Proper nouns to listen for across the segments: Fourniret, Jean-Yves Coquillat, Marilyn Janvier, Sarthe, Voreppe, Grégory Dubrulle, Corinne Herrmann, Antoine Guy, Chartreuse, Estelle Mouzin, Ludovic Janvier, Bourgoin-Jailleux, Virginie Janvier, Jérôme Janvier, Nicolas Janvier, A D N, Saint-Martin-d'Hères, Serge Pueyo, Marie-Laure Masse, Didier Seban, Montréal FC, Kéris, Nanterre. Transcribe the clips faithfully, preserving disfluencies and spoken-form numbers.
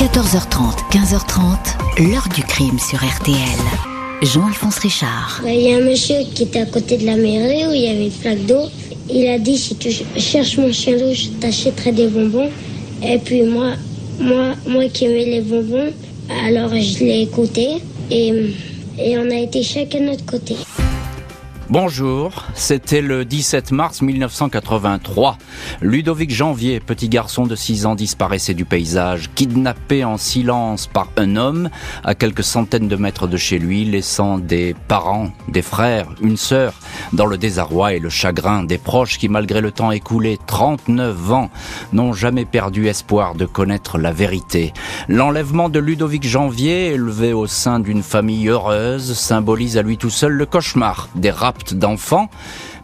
quatorze heures trente, quinze heures trente, l'heure du crime sur R T L. Jean-Alphonse Richard. Il y a un monsieur qui était à côté de la mairie où il y avait une flaque d'eau. Il a dit, si tu cherches mon chien loup, je t'achèterai des bonbons. Et puis moi, moi, moi qui aimais les bonbons, alors je l'ai écouté et, et on a été chacun de notre côté. Bonjour, c'était le dix-sept mars mille neuf cent quatre-vingt-trois. Ludovic Janvier, petit garçon de six ans, disparaissait du paysage, kidnappé en silence par un homme à quelques centaines de mètres de chez lui, laissant des parents, des frères, une sœur, dans le désarroi et le chagrin des proches qui, malgré le temps écoulé, trente-neuf ans, n'ont jamais perdu espoir de connaître la vérité. L'enlèvement de Ludovic Janvier, élevé au sein d'une famille heureuse, symbolise à lui tout seul le cauchemar des rapports d'enfants,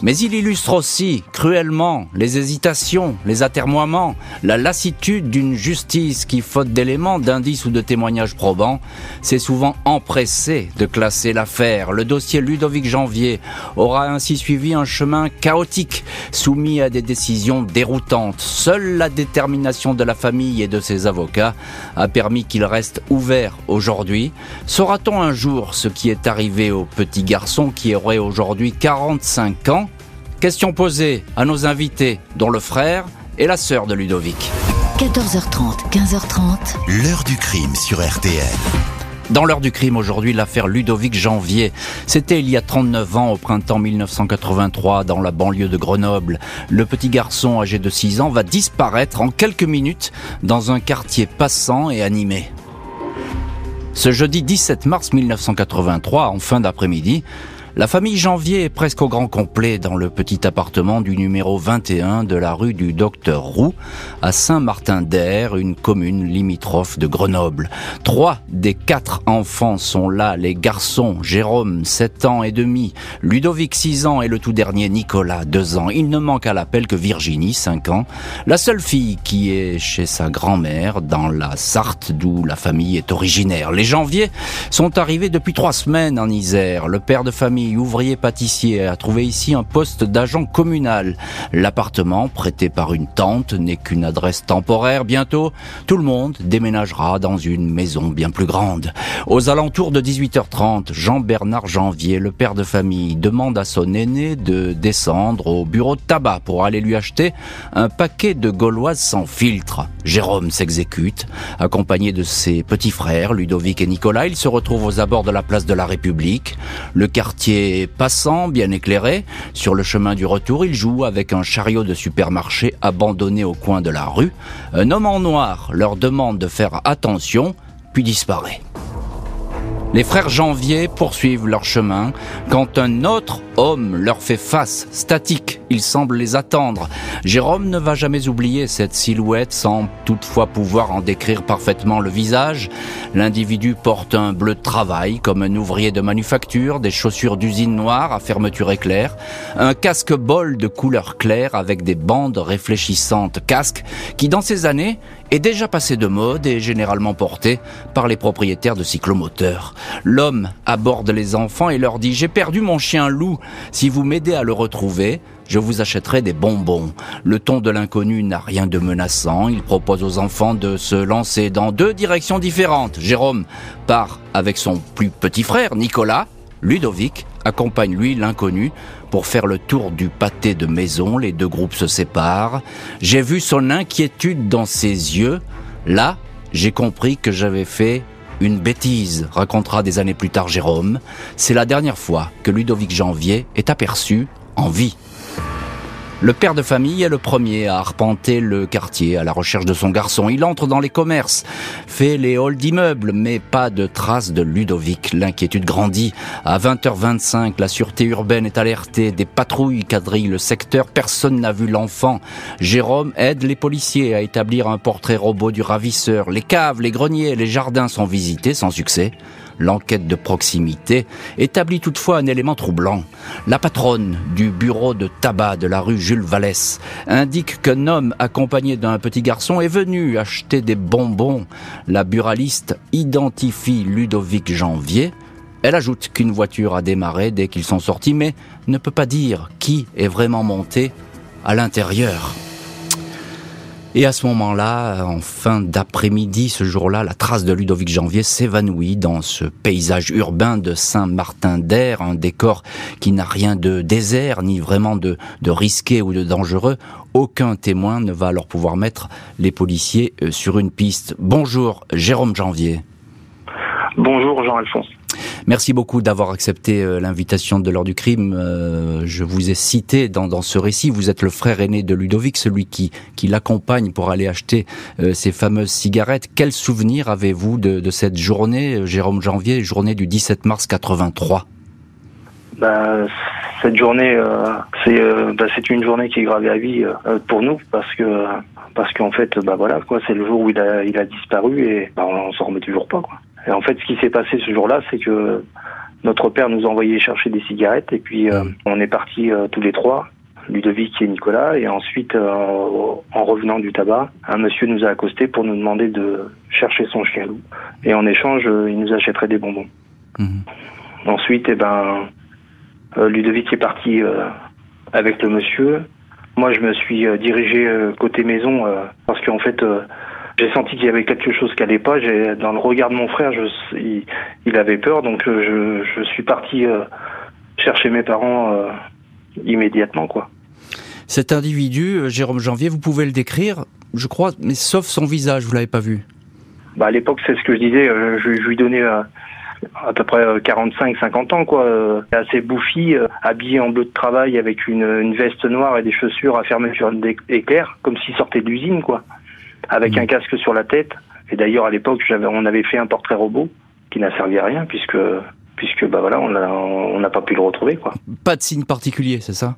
mais il illustre aussi cruellement les hésitations, les atermoiements, la lassitude d'une justice qui, faute d'éléments, d'indices ou de témoignages probants, s'est souvent empressée de classer l'affaire. Le dossier Ludovic Janvier aura ainsi suivi un chemin chaotique, soumis à des décisions déroutantes. Seule la détermination de la famille et de ses avocats a permis qu'il reste ouvert aujourd'hui. Saura-t-on un jour ce qui est arrivé au petit garçon qui aurait aujourd'hui quarante-cinq ans? Question posée à nos invités, dont le frère et la sœur de Ludovic. quatorze heures trente, quinze heures trente, l'heure du crime sur R T L. Dans l'heure du crime aujourd'hui, l'affaire Ludovic Janvier. C'était il y a trente-neuf ans, au printemps mille neuf cent quatre-vingt-trois, dans la banlieue de Grenoble. Le petit garçon âgé de six ans va disparaître en quelques minutes dans un quartier passant et animé. Ce jeudi dix-sept mars mille neuf cent quatre-vingt-trois, en fin d'après-midi, la famille Janvier est presque au grand complet dans le petit appartement du numéro vingt et un de la rue du Docteur Roux à Saint-Martin-d'Hères, une commune limitrophe de Grenoble. Trois des quatre enfants sont là, les garçons, Jérôme, sept ans et demi, Ludovic, six ans et le tout dernier, Nicolas, deux ans. Il ne manque à l'appel que Virginie, cinq ans, la seule fille qui est chez sa grand-mère dans la Sarthe d'où la famille est originaire. Les Janvier sont arrivés depuis trois semaines en Isère. Le père de famille, ouvrier pâtissier, a trouvé ici un poste d'agent communal. L'appartement, prêté par une tante, n'est qu'une adresse temporaire. Bientôt, tout le monde déménagera dans une maison bien plus grande. Aux alentours de dix-huit heures trente, Jean-Bernard Janvier, le père de famille, demande à son aîné de descendre au bureau de tabac pour aller lui acheter un paquet de gauloises sans filtre. Jérôme s'exécute, accompagné de ses petits frères, Ludovic et Nicolas. Ils se retrouvent aux abords de la place de la République. Le quartier passant, bien éclairé. Sur le chemin du retour, il joue avec un chariot de supermarché abandonné au coin de la rue. Un homme en noir leur demande de faire attention, puis disparaît. Les frères Janvier poursuivent leur chemin quand un autre homme leur fait face, statique. Il semble les attendre. Jérôme ne va jamais oublier cette silhouette sans toutefois pouvoir en décrire parfaitement le visage. L'individu porte un bleu de travail comme un ouvrier de manufacture, des chaussures d'usine noires à fermeture éclair, un casque bol de couleur claire avec des bandes réfléchissantes. Casque qui, dans ces années, est déjà passé de mode et est généralement porté par les propriétaires de cyclomoteurs. L'homme aborde les enfants et leur dit « J'ai perdu mon chien loup. Si vous m'aidez à le retrouver, je vous achèterai des bonbons. » Le ton de l'inconnu n'a rien de menaçant. Il propose aux enfants de se lancer dans deux directions différentes. Jérôme part avec son plus petit frère, Nicolas. Ludovic accompagne, lui, l'inconnu pour faire le tour du pâté de maison. Les deux groupes se séparent. J'ai vu son inquiétude dans ses yeux. Là, j'ai compris que j'avais fait une bêtise, racontera des années plus tard Jérôme. C'est la dernière fois que Ludovic Janvier est aperçu en vie. Le père de famille est le premier à arpenter le quartier à la recherche de son garçon. Il entre dans les commerces, fait les halls d'immeubles, mais pas de traces de Ludovic. L'inquiétude grandit. À vingt heures vingt-cinq, la sûreté urbaine est alertée. Des patrouilles quadrillent le secteur. Personne n'a vu l'enfant. Jérôme aide les policiers à établir un portrait robot du ravisseur. Les caves, les greniers, les jardins sont visités sans succès. L'enquête de proximité établit toutefois un élément troublant. La patronne du bureau de tabac de la rue Jules Vallès indique qu'un homme accompagné d'un petit garçon est venu acheter des bonbons. La buraliste identifie Ludovic Janvier. Elle ajoute qu'une voiture a démarré dès qu'ils sont sortis, mais ne peut pas dire qui est vraiment monté à l'intérieur. Et à ce moment-là, en fin d'après-midi, ce jour-là, la trace de Ludovic Janvier s'évanouit dans ce paysage urbain de Saint-Martin-d'Hères, un décor qui n'a rien de désert, ni vraiment de, de risqué ou de dangereux. Aucun témoin ne va alors pouvoir mettre les policiers sur une piste. Bonjour Jérôme Janvier. Bonjour Jean-Alphonse. Merci beaucoup d'avoir accepté l'invitation de l'heure du crime. Euh, je vous ai cité dans, dans ce récit, vous êtes le frère aîné de Ludovic, celui qui, qui l'accompagne pour aller acheter euh, ces fameuses cigarettes. Quel souvenir avez-vous de, de cette journée, Jérôme Janvier, journée du dix-sept mars quatre-vingt-trois? Bah, cette journée, euh, c'est, euh, bah, c'est une journée qui est gravée à vie euh, pour nous, parce que parce qu'en fait, bah voilà, quoi, c'est le jour où il a, il a disparu et bah, on s'en remet toujours pas, quoi. Et en fait, ce qui s'est passé ce jour-là, c'est que notre père nous a envoyé chercher des cigarettes et puis euh, on est partis euh, tous les trois, Ludovic et Nicolas, et ensuite, euh, en revenant du tabac, un monsieur nous a accostés pour nous demander de chercher son chien loup. Et en échange, euh, il nous achèterait des bonbons. Mmh. Ensuite, eh ben, euh, Ludovic est parti euh, avec le monsieur. Moi, je me suis euh, dirigé euh, côté maison euh, parce qu'en fait... Euh, J'ai senti qu'il y avait quelque chose qui allait pas. J'ai, dans le regard de mon frère, je, il, il avait peur, donc je, je suis parti euh, chercher mes parents euh, immédiatement, quoi. Cet individu, Jérôme Janvier, vous pouvez le décrire, je crois, mais sauf son visage, vous l'avez pas vu. Bah à l'époque, c'est ce que je disais. Je, je lui donnais euh, à peu près quarante-cinq cinquante ans, quoi. Assez bouffi, euh, habillé en bleu de travail avec une, une veste noire et des chaussures à fermeture d'éclair, comme s'il sortait de l'usine, quoi. Avec un casque sur la tête. Et d'ailleurs, à l'époque, j'avais, on avait fait un portrait robot qui n'a servi à rien, puisque, puisque bah voilà, on n'a pas pu le retrouver, quoi. Pas de signe particulier, c'est ça?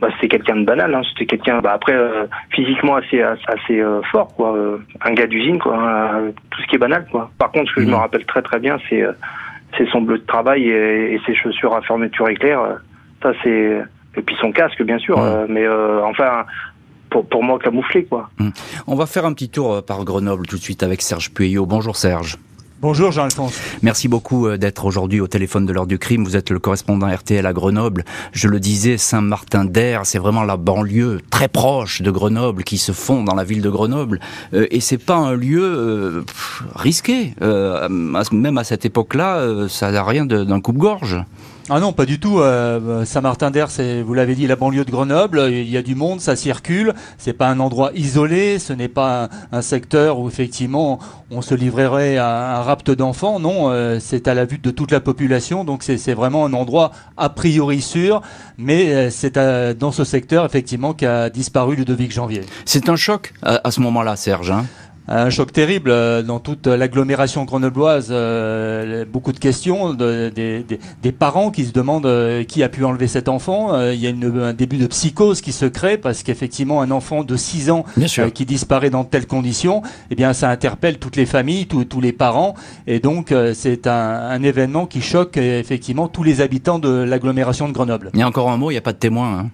Bah, c'était quelqu'un de banal, hein. C'était quelqu'un, bah, après, euh, physiquement assez, assez euh, fort, quoi. Euh, un gars d'usine, quoi. Euh, tout ce qui est banal, quoi. Par contre, ce que mmh. je me rappelle très très bien, c'est, euh, c'est son bleu de travail et, et ses chaussures à fermeture éclair. Euh, ça, c'est. Et puis son casque, bien sûr. Mmh. Euh, mais euh, enfin. Pour, pour moi, camouflé, quoi. On va faire un petit tour par Grenoble tout de suite avec Serge Pueyo. Bonjour Serge. Bonjour Jean-Alphonse. Merci beaucoup d'être aujourd'hui au téléphone de l'heure du crime. Vous êtes le correspondant R T L à Grenoble. Je le disais, Saint-Martin-d'Hères, c'est vraiment la banlieue très proche de Grenoble qui se fond dans la ville de Grenoble. Euh, et c'est pas un lieu euh, pff, risqué. Euh, même à cette époque-là, euh, ça n'a rien de, d'un coupe-gorge. Ah non, pas du tout. Euh, Saint-Martin-d'Hères, c'est, vous l'avez dit, la banlieue de Grenoble. Il y a du monde, ça circule. C'est pas un endroit isolé. Ce n'est pas un, un secteur où effectivement on se livrerait à un rapt d'enfants. Non, euh, c'est à la vue de toute la population. Donc c'est, c'est vraiment un endroit a priori sûr. Mais c'est à, dans ce secteur effectivement qu'a disparu Ludovic Janvier. C'est un choc à, à ce moment-là, Serge. Hein. Un choc terrible dans toute l'agglomération grenobloise. Euh, beaucoup de questions de, de, de, des parents qui se demandent euh, qui a pu enlever cet enfant. Euh, il y a une, un début de psychose qui se crée parce qu'effectivement un enfant de six ans euh, qui disparaît dans de telles conditions, eh bien ça interpelle toutes les familles, tout, tous les parents. Et donc euh, c'est un, un événement qui choque effectivement tous les habitants de l'agglomération de Grenoble. Il y a encore un mot, il n'y a pas de témoin. Hein.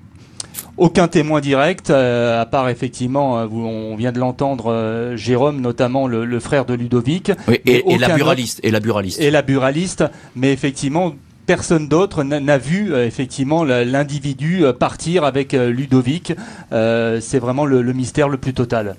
Aucun témoin direct, euh, à part effectivement, euh, on vient de l'entendre, euh, Jérôme, notamment le, le frère de Ludovic. Oui, et, et, la buraliste, autre, et la buraliste. Et la buraliste, mais effectivement, personne d'autre n'a, n'a vu euh, effectivement l'individu partir avec euh, Ludovic. Euh, c'est vraiment le, le mystère le plus total.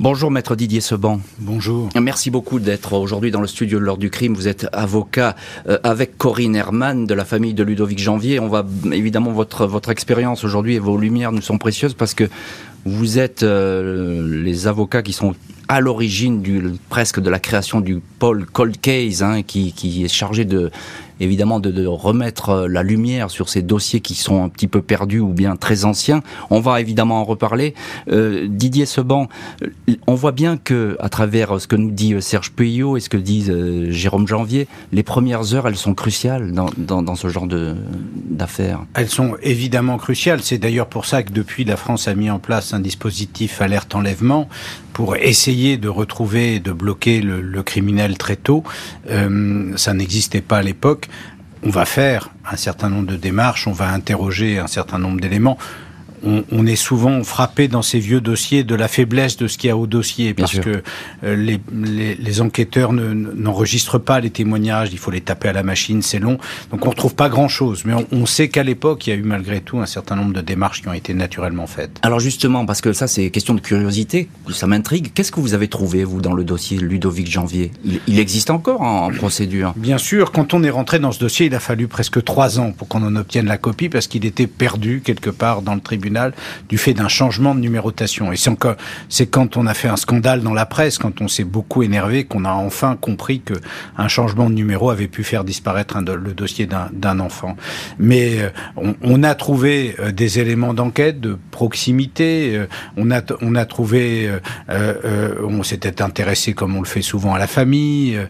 Bonjour Maître Didier Seban. Bonjour. Merci beaucoup d'être aujourd'hui dans le studio de l'heure du crime. Vous êtes avocat euh, avec Corinne Herrmann de la famille de Ludovic Janvier. On va évidemment votre votre expérience aujourd'hui et vos lumières nous sont précieuses parce que vous êtes euh, les avocats qui sont à l'origine du presque de la création du pôle Cold Case, hein, qui qui est chargé de évidemment de, de remettre la lumière sur ces dossiers qui sont un petit peu perdus ou bien très anciens. On va évidemment en reparler. Euh, Didier Seban, on voit bien que à travers ce que nous dit Serge Pueyo et ce que disent euh, Jérôme Janvier, les premières heures, elles sont cruciales dans, dans, dans ce genre de, d'affaires. Elles sont évidemment cruciales. C'est d'ailleurs pour ça que depuis, la France a mis en place un dispositif alerte enlèvement pour essayer de retrouver et de bloquer le, le criminel très tôt. Euh, ça n'existait pas à l'époque. On va faire un certain nombre de démarches, on va interroger un certain nombre d'éléments. on, on est souvent frappé dans ces vieux dossiers de la faiblesse de ce qu'il y a au dossier, parce Bien que euh, les, les, les enquêteurs ne, n'enregistrent pas les témoignages, il faut les taper à la machine, c'est long, donc on ne retrouve pas grand-chose, mais on, on sait qu'à l'époque, il y a eu malgré tout un certain nombre de démarches qui ont été naturellement faites. Alors justement, parce que ça c'est question de curiosité, ça m'intrigue, qu'est-ce que vous avez trouvé, vous, dans le dossier Ludovic Janvier ? il, il existe encore en, en procédure ? Bien sûr, quand on est rentré dans ce dossier, il a fallu presque trois ans pour qu'on en obtienne la copie, parce qu'il était perdu quelque part dans le tribunal du fait d'un changement de numérotation. Et c'est, encore, c'est quand on a fait un scandale dans la presse, quand on s'est beaucoup énervé, qu'on a enfin compris qu'un changement de numéro avait pu faire disparaître un, le dossier d'un, d'un enfant. Mais on, on a trouvé des éléments d'enquête, de proximité, on a, on a trouvé, euh, euh, on s'était intéressé, comme on le fait souvent, à la famille, euh,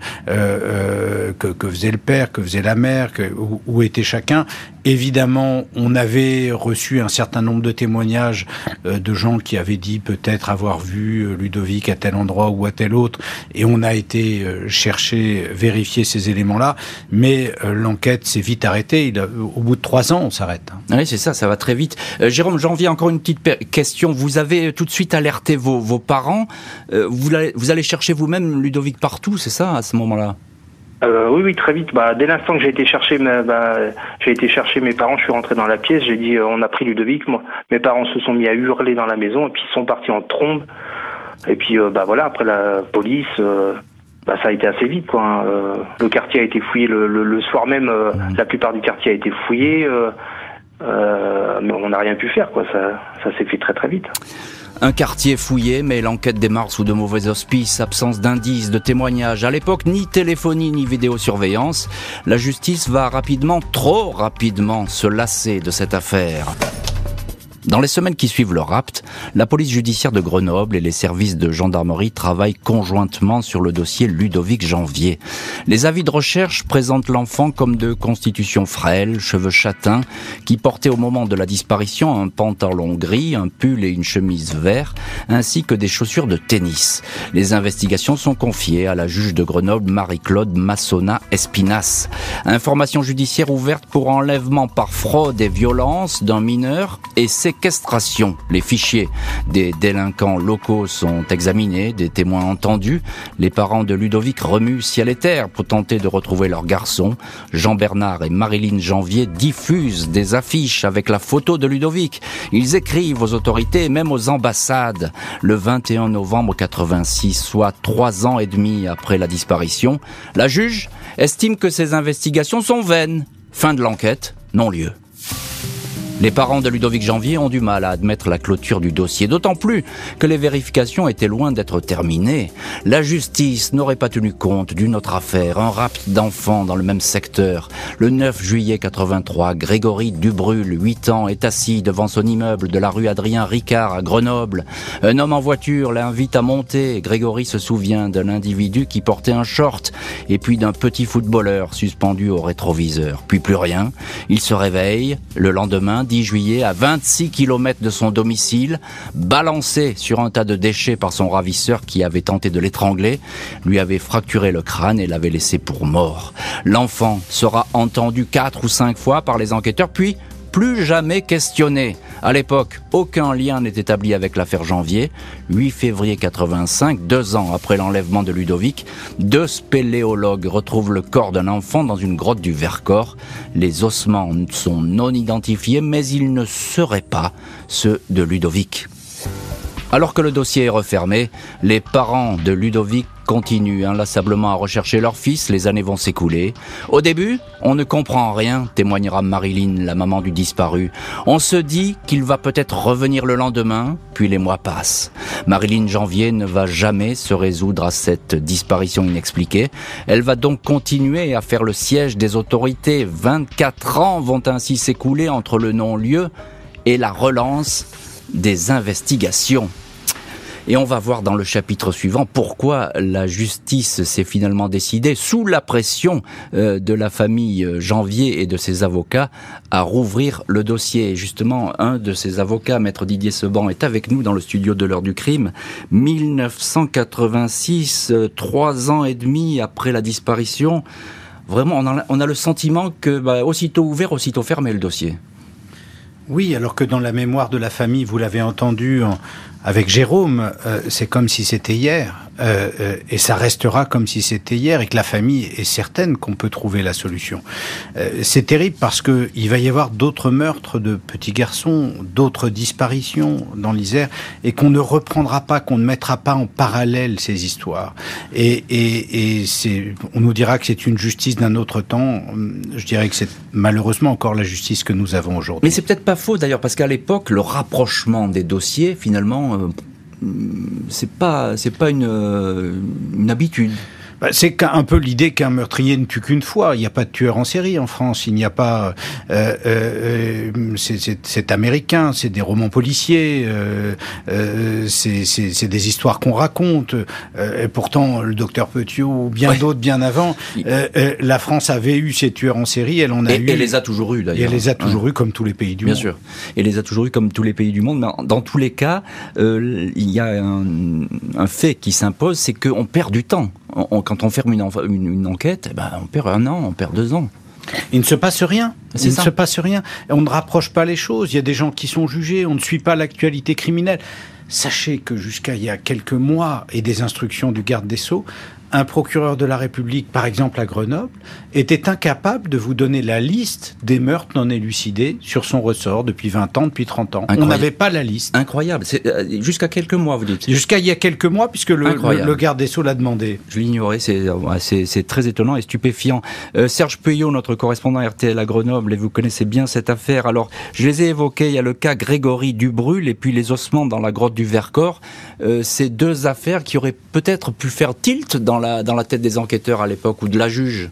euh, que, que faisait le père, que faisait la mère, que, où, où était chacun. Évidemment, on avait reçu un certain nombre de témoignages euh, de gens qui avaient dit peut-être avoir vu Ludovic à tel endroit ou à tel autre, et on a été euh, chercher, vérifier ces éléments-là, mais euh, l'enquête s'est vite arrêtée. Il a, au bout de trois ans, on s'arrête. Hein. Oui, c'est ça, ça va très vite. Euh, Jérôme Janvier, encore une petite per- question. Vous avez tout de suite alerté vos, vos parents. Euh, vous, allez, vous allez chercher vous-même Ludovic partout, c'est ça, à ce moment-là ? Euh, oui, oui, très vite. Bah, dès l'instant que j'ai été chercher, ma, bah, j'ai été chercher mes parents. Je suis rentré dans la pièce. J'ai dit, euh, on a pris Ludovic. Moi, mes parents se sont mis à hurler dans la maison et puis ils sont partis en trombe. Et puis, euh, bah voilà. Après la police, euh, bah ça a été assez vite, quoi. Hein. Euh, le quartier a été fouillé le, le, le soir même. Euh, mmh. La plupart du quartier a été fouillé. Euh, euh, mais on n'a rien pu faire, quoi. Ça, ça s'est fait très, très vite. Un quartier fouillé, mais l'enquête démarre sous de mauvais auspices, absence d'indices, de témoignages. À l'époque, ni téléphonie, ni vidéosurveillance. La justice va rapidement, trop rapidement, se lasser de cette affaire. Dans les semaines qui suivent le rapt, la police judiciaire de Grenoble et les services de gendarmerie travaillent conjointement sur le dossier Ludovic Janvier. Les avis de recherche présentent l'enfant comme de constitution frêle, cheveux châtains, qui portait au moment de la disparition un pantalon gris, un pull et une chemise vert, ainsi que des chaussures de tennis. Les investigations sont confiées à la juge de Grenoble, Marie-Claude Massona-Espinas. Information judiciaire ouverte pour enlèvement par fraude et violence d'un mineur et séquestration. Les fichiers des délinquants locaux sont examinés, des témoins entendus. Les parents de Ludovic remuent ciel et terre pour tenter de retrouver leur garçon. Jean-Bernard et Marilyn Janvier diffusent des affiches avec la photo de Ludovic. Ils écrivent aux autorités et même aux ambassades. Le vingt et un novembre quatre-vingt-six, soit trois ans et demi après la disparition, la juge estime que ces investigations sont vaines. Fin de l'enquête, non-lieu. Les parents de Ludovic Janvier ont du mal à admettre la clôture du dossier, d'autant plus que les vérifications étaient loin d'être terminées. La justice n'aurait pas tenu compte d'une autre affaire, un rapt d'enfants dans le même secteur. Le neuf juillet quatre-vingt-trois, Grégory Dubrulle, huit ans, est assis devant son immeuble de la rue Adrien Ricard à Grenoble. Un homme en voiture l'invite à monter. Grégory se souvient d'un individu qui portait un short et puis d'un petit footballeur suspendu au rétroviseur. Puis plus rien. Il se réveille le lendemain, dix juillet, à vingt-six kilomètres de son domicile, balancé sur un tas de déchets par son ravisseur qui avait tenté de l'étrangler, lui avait fracturé le crâne et l'avait laissé pour mort. L'enfant sera entendu quatre ou cinq fois par les enquêteurs, puis plus jamais questionné. À l'époque, aucun lien n'est établi avec l'affaire Janvier. huit février quatre-vingt-cinq, deux ans après l'enlèvement de Ludovic, deux spéléologues retrouvent le corps d'un enfant dans une grotte du Vercors. Les ossements sont non identifiés, mais ils ne seraient pas ceux de Ludovic. Alors que le dossier est refermé, les parents de Ludovic continuent inlassablement à rechercher leur fils, les années vont s'écouler. Au début, on ne comprend rien, témoignera Marilyn, la maman du disparu. On se dit qu'il va peut-être revenir le lendemain, puis les mois passent. Marilyn Janvier ne va jamais se résoudre à cette disparition inexpliquée. Elle va donc continuer à faire le siège des autorités. vingt-quatre ans vont ainsi s'écouler entre le non-lieu et la relance des investigations. Et on va voir dans le chapitre suivant pourquoi la justice s'est finalement décidée, sous la pression euh, de la famille Janvier et de ses avocats, à rouvrir le dossier. Et justement, un de ses avocats, maître Didier Seban, est avec nous dans le studio de l'heure du crime. mille neuf cent quatre-vingt-six, euh, trois ans et demi après la disparition, vraiment, on a, on a le sentiment que, bah, aussitôt ouvert, aussitôt fermé le dossier. Oui, alors que dans la mémoire de la famille, vous l'avez entendu en, avec Jérôme, euh, c'est comme si c'était hier, euh, euh, et ça restera comme si c'était hier, et que la famille est certaine qu'on peut trouver la solution. Euh, c'est terrible parce que il va y avoir d'autres meurtres de petits garçons, d'autres disparitions dans l'Isère, et qu'on ne reprendra pas, qu'on ne mettra pas en parallèle ces histoires. Et, et, et c'est, on nous dira que c'est une justice d'un autre temps. Je dirais que c'est malheureusement encore la justice que nous avons aujourd'hui. Mais c'est peut-être pas faux d'ailleurs, parce qu'à l'époque, le rapprochement des dossiers, finalement, euh, c'est pas, c'est pas une, euh, une habitude. C'est un peu l'idée qu'un meurtrier ne tue qu'une fois. Il n'y a pas de tueur en série en France. Il n'y a pas... Euh, euh, c'est, c'est, c'est américain, c'est des romans policiers, euh, euh, c'est, c'est, c'est des histoires qu'on raconte. Euh, et pourtant, le docteur Petiot ou bien ouais. d'autres, bien avant, euh, euh, la France avait eu ses tueurs en série. Elle en a et, eu. Et les a toujours eu, d'ailleurs. Et les a toujours ouais. eu comme tous les pays du bien monde. Bien sûr. Et les a toujours eu comme tous les pays du monde. Mais dans tous les cas, euh, il y a un, un fait qui s'impose, c'est qu'on perd du temps. On, on, quand on ferme une, en, une, une enquête, eh ben on perd un an, on perd deux ans. Il ne se passe rien. C'est il ça. ne se passe rien. On ne rapproche pas les choses. Il y a des gens qui sont jugés. On ne suit pas l'actualité criminelle. Sachez que jusqu'à il y a quelques mois et des instructions du garde des Sceaux, un procureur de la République, par exemple à Grenoble, était incapable de vous donner la liste des meurtres non élucidés sur son ressort depuis vingt ans, depuis trente ans. Incroyable. On n'avait pas la liste. Incroyable. C'est, euh, jusqu'à quelques mois, vous dites. Jusqu'à il y a quelques mois, puisque le, le, le garde des Sceaux l'a demandé. Je l'ignorais, c'est, c'est, c'est très étonnant et stupéfiant. Euh, Serge Pueyo, notre correspondant R T L à Grenoble, et vous connaissez bien cette affaire. Alors, je les ai évoqués, il y a le cas Grégory Dubrulle et puis les ossements dans la grotte du Vercors. Euh, ces deux affaires qui auraient peut-être pu faire tilt dans Dans la, dans la tête des enquêteurs à l'époque, ou de la juge.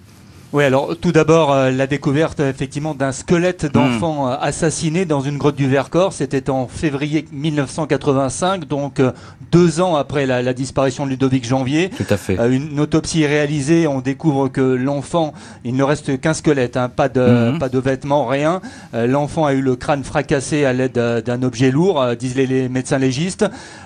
Oui, alors tout d'abord, euh, la découverte effectivement d'un squelette d'enfant mmh. assassiné dans une grotte du Vercors, c'était en février mille neuf cent quatre-vingt-cinq, donc euh, deux ans après la, la disparition de Ludovic Janvier. Tout à fait. Euh, une autopsie est réalisée, on découvre que l'enfant, il ne reste qu'un squelette, hein, pas de, mmh. pas de vêtements, rien. Euh, l'enfant a eu le crâne fracassé à l'aide euh, d'un objet lourd, euh, disent les, les médecins légistes.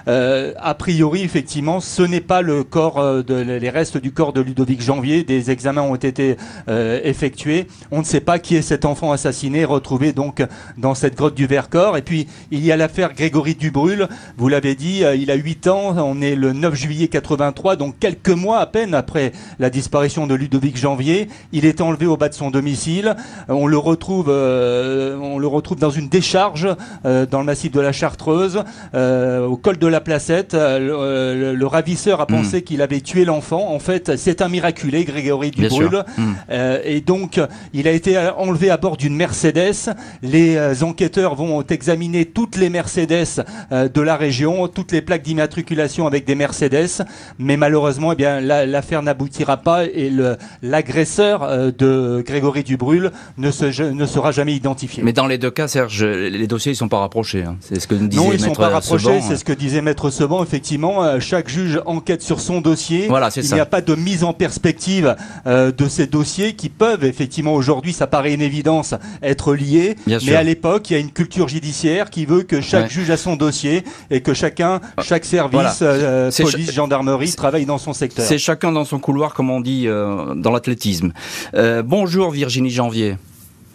Euh, a priori, effectivement, ce n'est pas le corps, euh, de, les restes du corps de Ludovic Janvier. Des examens ont été Euh, effectué. On ne sait pas qui est cet enfant assassiné, retrouvé donc dans cette grotte du Vercors. Et puis, il y a l'affaire Grégory Dubrulle. Vous l'avez dit, euh, il a huit ans. On est le neuf juillet quatre-vingt-trois, donc quelques mois à peine après la disparition de Ludovic Janvier. Il est enlevé au bas de son domicile. Euh, on le retrouve, euh, on le retrouve dans une décharge euh, dans le massif de la Chartreuse, euh, au col de la Placette. Euh, le, le, le ravisseur a mmh. pensé qu'il avait tué l'enfant. En fait, c'est un miraculé, Grégory Dubrulle. Euh, et donc il a été enlevé à bord d'une Mercedes. Les euh, enquêteurs vont examiner toutes les Mercedes euh, de la région, toutes les plaques d'immatriculation avec des Mercedes, mais malheureusement eh bien, la, l'affaire n'aboutira pas et le, l'agresseur euh, de Grégory Dubrulle ne, se, ne sera jamais identifié. Mais dans les deux cas, Serge, les dossiers ne sont pas rapprochés, hein. C'est ce que disait non, ils ne sont pas rapprochés, Seban. C'est ce que disait Maître Seban, effectivement, euh, chaque juge enquête sur son dossier, voilà, c'est il n'y a pas de mise en perspective euh, de ces dossiers qui peuvent, effectivement, aujourd'hui, ça paraît une évidence, être liés. Bien mais sûr. À l'époque, il y a une culture judiciaire qui veut que chaque ouais. juge a son dossier et que chacun, chaque service, voilà. euh, police, cha... gendarmerie, c'est... travaille dans son secteur. C'est chacun dans son couloir, comme on dit euh, dans l'athlétisme. Euh, bonjour Virginie Janvier.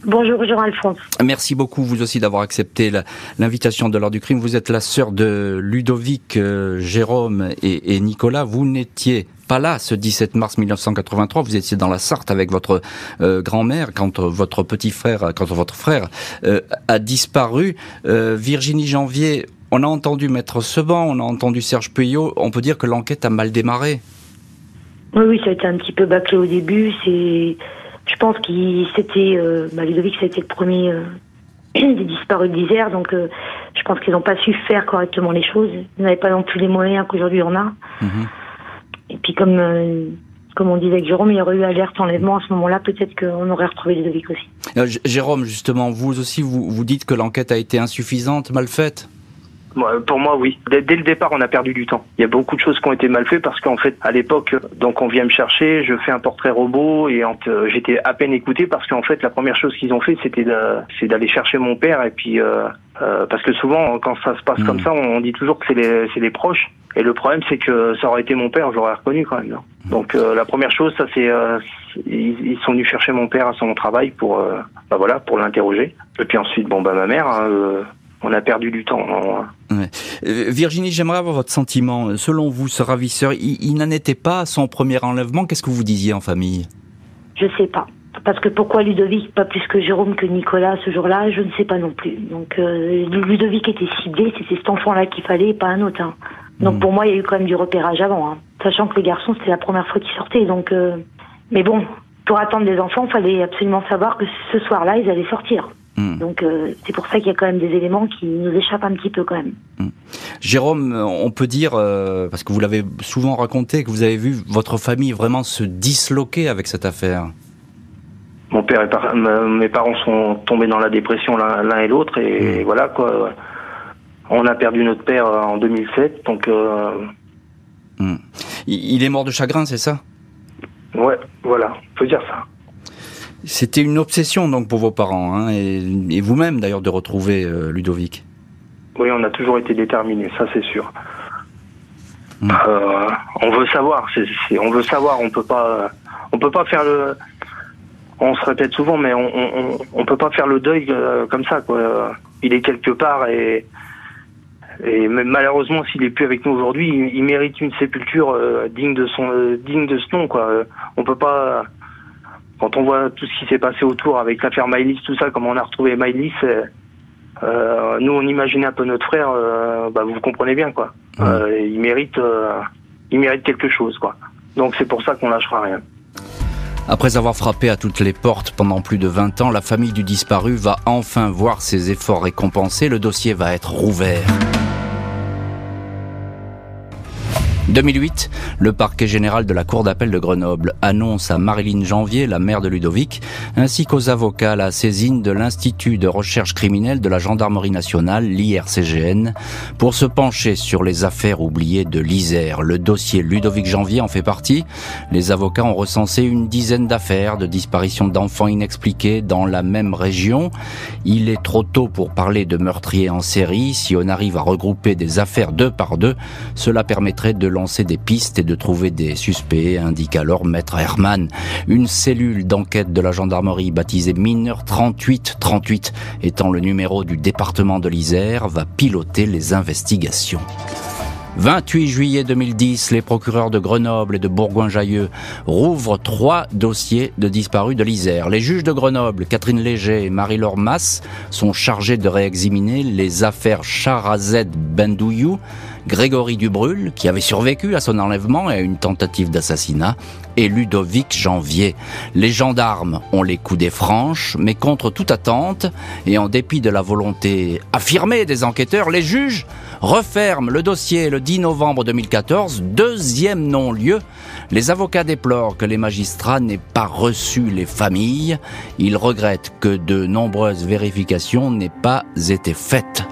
Bonjour Jean-Alphonse. Merci beaucoup vous aussi d'avoir accepté la, l'invitation de l'heure du crime. Vous êtes la sœur de Ludovic, euh, Jérôme et, et Nicolas. Vous n'étiez pas là ce dix-sept mars mille neuf cent quatre-vingt-trois. Vous étiez dans la Sarthe avec votre euh, grand-mère quand votre petit frère, quand votre frère euh, a disparu. Euh, Virginie Janvier, on a entendu Maître Seban, on a entendu Serge Pueyo. On peut dire que l'enquête a mal démarré. Oui, oui, ça a été un petit peu bâclé au début. C'est Je pense qu'il c'était euh, bah Ludovic, ça a été le premier euh, des disparus de l'Isère, donc euh, je pense qu'ils n'ont pas su faire correctement les choses. Ils n'avaient pas non plus les moyens qu'aujourd'hui on a. Mmh. Et puis comme euh, comme on disait avec Jérôme, il y aurait eu alerte enlèvement à ce moment-là, peut-être qu'on aurait retrouvé Ludovic aussi. Euh, Jérôme, justement, vous aussi, vous, vous dites que l'enquête a été insuffisante, mal faite ? Pour moi, oui. Dès, dès le départ, on a perdu du temps. Il y a beaucoup de choses qui ont été mal faites parce qu'en fait, à l'époque, donc on vient me chercher, je fais un portrait robot et en, euh, j'étais à peine écouté parce qu'en fait, la première chose qu'ils ont fait, c'était de, c'est d'aller chercher mon père et puis euh, euh, parce que souvent, quand ça se passe mmh. comme ça, on, on dit toujours que c'est les, c'est les proches. Et le problème, c'est que ça aurait été mon père, je l'aurais reconnu quand même. Donc euh, la première chose, ça c'est, euh, ils, ils sont venus chercher mon père à son travail pour, euh, bah voilà, pour l'interroger. Et puis ensuite, bon bah ma mère, euh, on a perdu du temps. On... Ouais. Euh, Virginie, j'aimerais avoir votre sentiment. Selon vous, ce ravisseur, il, il n'en était pas à son premier enlèvement. Qu'est-ce que vous disiez en famille? Je sais pas. Parce que pourquoi Ludovic, pas plus que Jérôme, que Nicolas, ce jour-là, je ne sais pas non plus. Donc euh, Ludovic était ciblé, c'était cet enfant-là qu'il fallait, pas un autre. Hein. Donc mmh. pour moi, il y a eu quand même du repérage avant. Hein. Sachant que les garçons, c'était la première fois qu'ils sortaient. Donc, euh... Mais bon, pour attendre des enfants, il fallait absolument savoir que ce soir-là, ils allaient sortir. Mmh. Donc euh, c'est pour ça qu'il y a quand même des éléments qui nous échappent un petit peu quand même. Mmh. Jérôme, on peut dire, euh, parce que vous l'avez souvent raconté, que vous avez vu votre famille vraiment se disloquer avec cette affaire. Mon père et par... mes parents sont tombés dans la dépression l'un, l'un et l'autre et mmh. voilà quoi. On a perdu notre père en deux mille sept, donc. Euh... Mmh. Il est mort de chagrin, c'est ça ? Ouais, voilà, on peut dire ça. C'était une obsession donc pour vos parents hein, et, et vous-même d'ailleurs de retrouver euh, Ludovic. Oui, on a toujours été déterminés, ça c'est sûr. Mmh. Euh, on veut savoir, c'est, c'est, on veut savoir, on peut pas, on peut pas faire le. On se répète souvent, mais on, on, on peut pas faire le deuil euh, comme ça, quoi. Il est quelque part et, et même malheureusement, s'il est plus avec nous aujourd'hui, il, il mérite une sépulture euh, digne de son, euh, digne de ce nom, quoi. On peut pas, quand on voit tout ce qui s'est passé autour avec l'affaire Maëlys, tout ça, comment on a retrouvé Maëlys, euh, nous on imaginait un peu notre frère, euh, bah vous comprenez bien, quoi. Ouais. Euh, il mérite, euh, il mérite quelque chose, quoi. Donc c'est pour ça qu'on lâchera rien. Après avoir frappé à toutes les portes pendant plus de vingt ans, la famille du disparu va enfin voir ses efforts récompensés. Le dossier va être rouvert. deux mille huit, le parquet général de la Cour d'appel de Grenoble annonce à Marilyn Janvier, la mère de Ludovic, ainsi qu'aux avocats la saisine de l'Institut de recherche criminelle de la Gendarmerie nationale, l'I R C G N, pour se pencher sur les affaires oubliées de l'Isère. Le dossier Ludovic Janvier en fait partie. Les avocats ont recensé une dizaine d'affaires de disparition d'enfants inexpliquées dans la même région. Il est trop tôt pour parler de meurtriers en série. Si on arrive à regrouper des affaires deux par deux, cela permettrait de lancer des pistes et de trouver des suspects, indique alors Maître Herrmann. Une cellule d'enquête de la gendarmerie baptisée Mineur trente-huit trente-huit, étant le numéro du département de l'Isère, va piloter les investigations. vingt-huit juillet deux mille dix, les procureurs de Grenoble et de Bourgoin-Jailleux rouvrent trois dossiers de disparus de l'Isère. Les juges de Grenoble, Catherine Léger et Marie-Laure Masse, sont chargés de réexaminer les affaires Charazet-Bendouillou, Grégory Dubrulle, qui avait survécu à son enlèvement et à une tentative d'assassinat, et Ludovic Janvier. Les gendarmes ont les coudées franches, mais contre toute attente, et en dépit de la volonté affirmée des enquêteurs, les juges referment le dossier le dix novembre deux mille quatorze, deuxième non-lieu. Les avocats déplorent que les magistrats n'aient pas reçu les familles. Ils regrettent que de nombreuses vérifications n'aient pas été faites.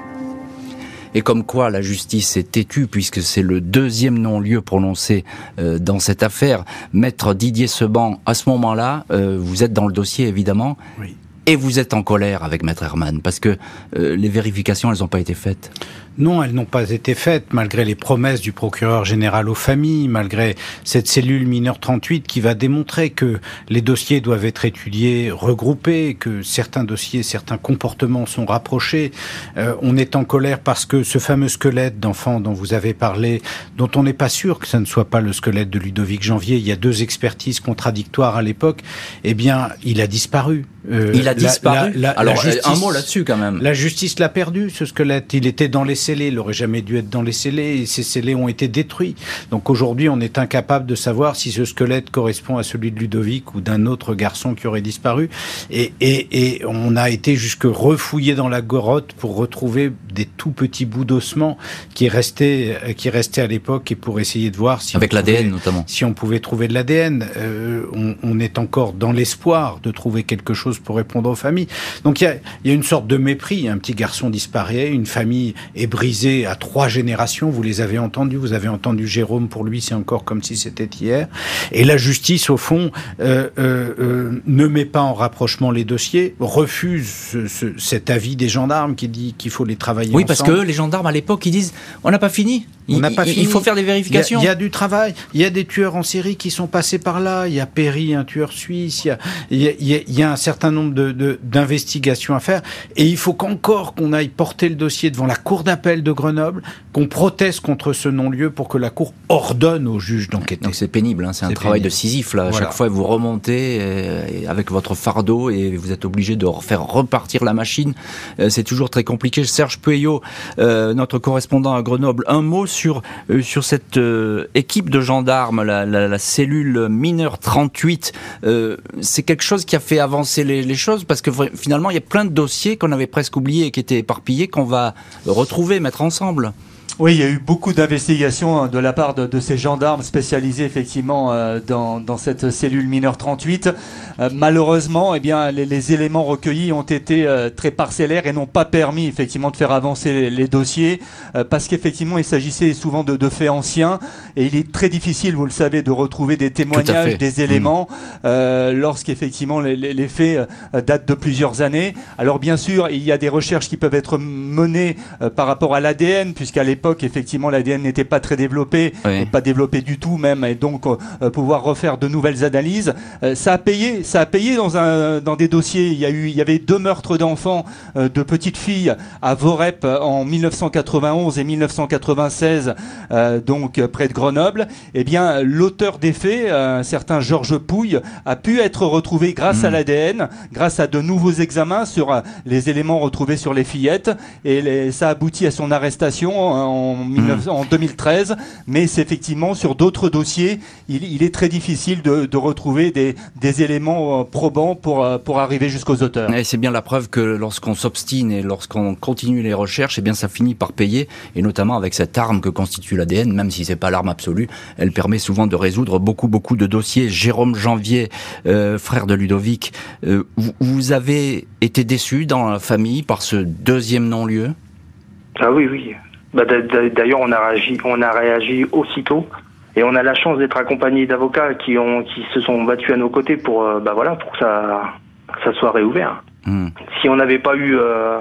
Et comme quoi la justice est têtue, puisque c'est le deuxième non-lieu prononcé euh, dans cette affaire. Maître Didier Seban, à ce moment-là, euh, vous êtes dans le dossier évidemment, oui. Et vous êtes en colère avec Maître Herrmann, parce que euh, les vérifications, elles n'ont pas été faites. Non, elles n'ont pas été faites, malgré les promesses du procureur général aux familles, malgré cette cellule Mineur trente-huit qui va démontrer que les dossiers doivent être étudiés, regroupés, que certains dossiers, certains comportements sont rapprochés. Euh, on est en colère parce que ce fameux squelette d'enfant dont vous avez parlé, dont on n'est pas sûr que ça ne soit pas le squelette de Ludovic Janvier, il y a deux expertises contradictoires à l'époque, eh bien, il a disparu. Euh, il a disparu. La, la, la, Alors, la justice, un mot là-dessus quand même. La justice l'a perdu, ce squelette. Il était dans les scellés, il n'aurait jamais dû être dans les scellés, et ces scellés ont été détruits. Donc aujourd'hui, on est incapable de savoir si ce squelette correspond à celui de Ludovic ou d'un autre garçon qui aurait disparu. Et, et, et on a été jusque refouillé dans la grotte pour retrouver des tout petits bouts d'ossements qui restaient, qui restaient à l'époque, et pour essayer de voir si avec l'A D N notamment, si on pouvait trouver de l'A D N. Euh, on, on est encore dans l'espoir de trouver quelque chose pour répondre aux familles. Donc il y a, y a une sorte de mépris. Un petit garçon disparaît, une famille est brisée à trois générations. Vous les avez entendus, vous avez entendu Jérôme, pour lui c'est encore comme si c'était hier. Et la justice au fond euh, euh, euh, ne met pas en rapprochement les dossiers, refuse ce, ce, cet avis des gendarmes qui dit qu'il faut les travailler oui, ensemble. Oui, parce que les gendarmes à l'époque ils disent on n'a pas fini. On n'a pas fini. Il faut faire des vérifications. Il y, y a du travail. Il y a des tueurs en série qui sont passés par là. Il y a Perry, un tueur suisse. Il y a, y, a, y a un certain nombre de, de, d'investigations à faire. Et il faut qu'encore qu'on aille porter le dossier devant la cour d'appel de Grenoble, qu'on proteste contre ce non-lieu pour que la cour ordonne au juge d'enquêter. Donc c'est pénible. Hein, c'est, c'est un pénible. Travail de Sisyphe. Là. Voilà. Chaque fois, vous remontez avec votre fardeau et vous êtes obligé de faire repartir la machine. C'est toujours très compliqué. Serge Pueyo, euh, notre correspondant à Grenoble, un mot sur, euh, sur cette euh, équipe de gendarmes, la, la, la cellule Mineur trente-huit, euh, c'est quelque chose qui a fait avancer les, les choses, parce que finalement il y a plein de dossiers qu'on avait presque oubliés et qui étaient éparpillés, qu'on va retrouver, mettre ensemble. Oui, il y a eu beaucoup d'investigations de la part de, de ces gendarmes spécialisés effectivement euh, dans, dans cette cellule Mineur trente-huit. Euh, malheureusement, eh bien, les, les éléments recueillis ont été euh, très parcellaires et n'ont pas permis effectivement de faire avancer les, les dossiers, euh, parce qu'effectivement il s'agissait souvent de, de faits anciens, et il est très difficile, vous le savez, de retrouver des témoignages, des éléments, mmh. euh, lorsqu'effectivement les, les, les faits euh, datent de plusieurs années. Alors bien sûr, il y a des recherches qui peuvent être menées euh, par rapport à l'A D N, puisqu'à l'époque effectivement l'A D N n'était pas très développé, oui. pas développé du tout même, et donc euh, pouvoir refaire de nouvelles analyses, euh, ça a payé, ça a payé dans, un, dans des dossiers. Il y a eu, il y avait deux meurtres d'enfants, euh, de petites filles à Voreppe en dix-neuf cent quatre-vingt-onze et dix-neuf cent quatre-vingt-seize, euh, donc euh, près de Grenoble. Eh bien, l'auteur des faits, euh, un certain Georges Pouille, a pu être retrouvé grâce mmh. à l'A D N, grâce à de nouveaux examens sur euh, les éléments retrouvés sur les fillettes, et les, ça aboutit à son arrestation euh, en deux mille treize, mais c'est effectivement sur d'autres dossiers, il, il est très difficile de, de retrouver des, des éléments probants pour, pour arriver jusqu'aux auteurs. Et c'est bien la preuve que lorsqu'on s'obstine et lorsqu'on continue les recherches, eh bien ça finit par payer, et notamment avec cette arme que constitue l'A D N, même si c'est pas l'arme absolue, elle permet souvent de résoudre beaucoup beaucoup de dossiers. Jérôme Janvier, euh, frère de Ludovic, euh, vous, vous avez été déçu dans la famille par ce deuxième non-lieu ? Ah oui, oui. Bah d'ailleurs, on a réagi, on a réagi aussitôt, et on a la chance d'être accompagné d'avocats qui ont, qui se sont battus à nos côtés pour, euh, bah voilà, pour que ça, ça soit réouvert. Mmh. Si on n'avait pas eu euh,